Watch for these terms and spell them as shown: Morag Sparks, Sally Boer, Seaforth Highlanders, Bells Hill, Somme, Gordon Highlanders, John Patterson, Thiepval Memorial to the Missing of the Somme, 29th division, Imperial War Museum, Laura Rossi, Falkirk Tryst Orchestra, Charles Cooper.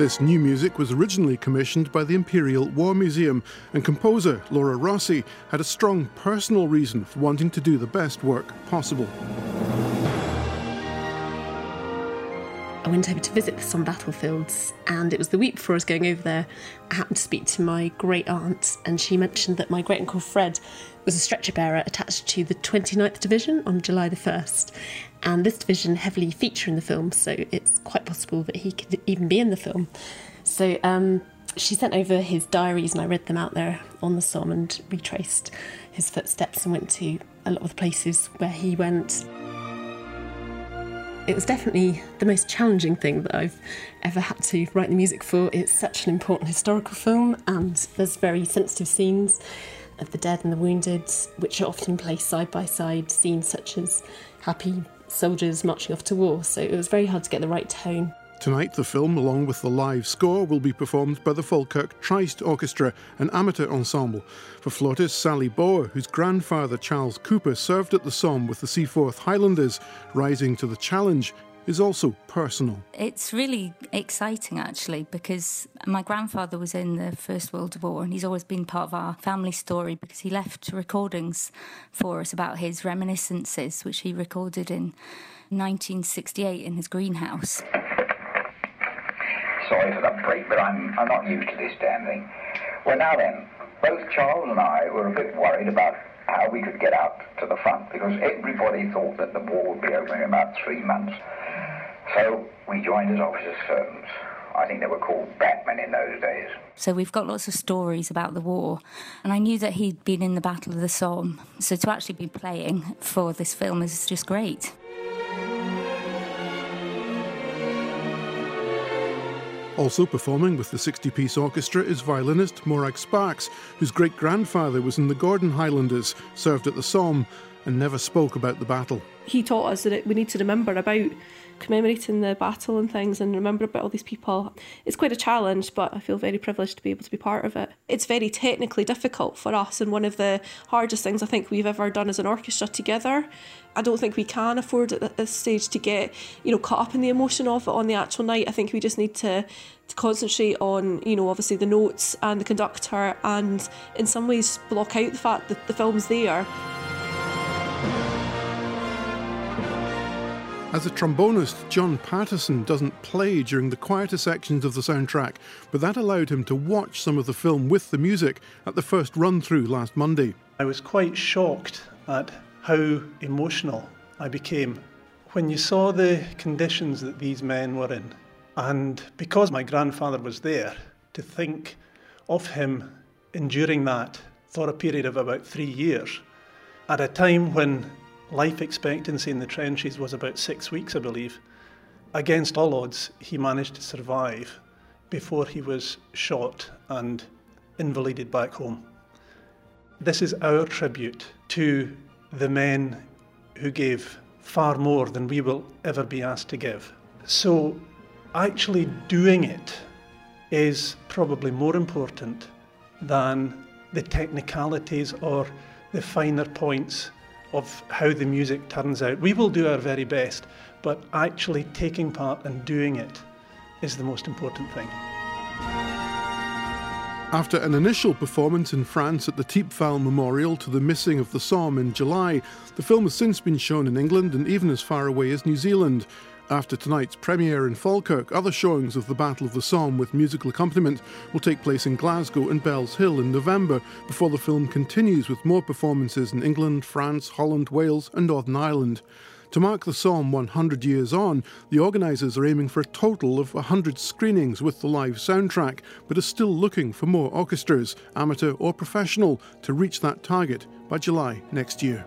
This new music was originally commissioned by the Imperial War Museum, and composer Laura Rossi had a strong personal reason for wanting to do the best work possible. I went over to visit the Somme battlefields, and it was the week before I was going over there. I happened to speak to my great-aunt, and she mentioned that my great-uncle Fred was a stretcher bearer attached to the 29th division on July the 1st. And this division heavily features in the film, so it's quite possible that he could even be in the film. So she sent over his diaries, and I read them out there on the Somme and retraced his footsteps and went to a lot of the places where he went. It was definitely the most challenging thing that I've ever had to write the music for. It's such an important historical film, and there's very sensitive scenes of the dead and the wounded, which are often placed side by side, scenes such as happy soldiers marching off to war, so it was very hard to get the right tone. Tonight the film, along with the live score, will be performed by the Falkirk Tryst Orchestra, an amateur ensemble. For flautist Sally Boer, whose grandfather Charles Cooper served at the Somme with the Seaforth Highlanders, rising to the challenge is also personal. It's really exciting, actually, because my grandfather was in the First World War, and he's always been part of our family story because he left recordings for us about his reminiscences, which he recorded in 1968 in his greenhouse. Sorry for that break, but I'm not used to this damn thing. Well, now then, both Charles and I were a bit worried about how we could get out to the front, because everybody thought that the war would be over in about 3 months. So we joined as officers' servants. I think they were called batmen in those days. So we've got lots of stories about the war, and I knew that he'd been in the Battle of the Somme, so to actually be playing for this film is just great. Also performing with the 60-piece orchestra is violinist Morag Sparks, whose great-grandfather was in the Gordon Highlanders, served at the Somme, and never spoke about the battle. He taught us that we need to remember about commemorating the battle and things, and remember about all these people. It's quite a challenge, but I feel very privileged to be able to be part of it. It's very technically difficult for us, and one of the hardest things I think we've ever done as an orchestra together. I don't think we can afford at this stage to get, caught up in the emotion of it on the actual night. I think we just need to concentrate on, obviously the notes and the conductor, and in some ways block out the fact that the film's there. As a trombonist, John Patterson doesn't play during the quieter sections of the soundtrack, but that allowed him to watch some of the film with the music at the first run-through last Monday. I was quite shocked at how emotional I became when you saw the conditions that these men were in. And because my grandfather was there, to think of him enduring that for a period of about 3 years, at a time when life expectancy in the trenches was about 6 weeks, I believe. Against all odds, he managed to survive before he was shot and invalided back home. This is our tribute to the men who gave far more than we will ever be asked to give. So actually doing it is probably more important than the technicalities or the finer points of how the music turns out. We will do our very best, but actually taking part and doing it is the most important thing. After an initial performance in France at the Thiepval Memorial to the Missing of the Somme in July, the film has since been shown in England and even as far away as New Zealand. After tonight's premiere in Falkirk, other showings of the Battle of the Somme with musical accompaniment will take place in Glasgow and Bells Hill in November, before the film continues with more performances in England, France, Holland, Wales and Northern Ireland. To mark the Somme 100 years on, the organisers are aiming for a total of 100 screenings with the live soundtrack, but are still looking for more orchestras, amateur or professional, to reach that target by July next year.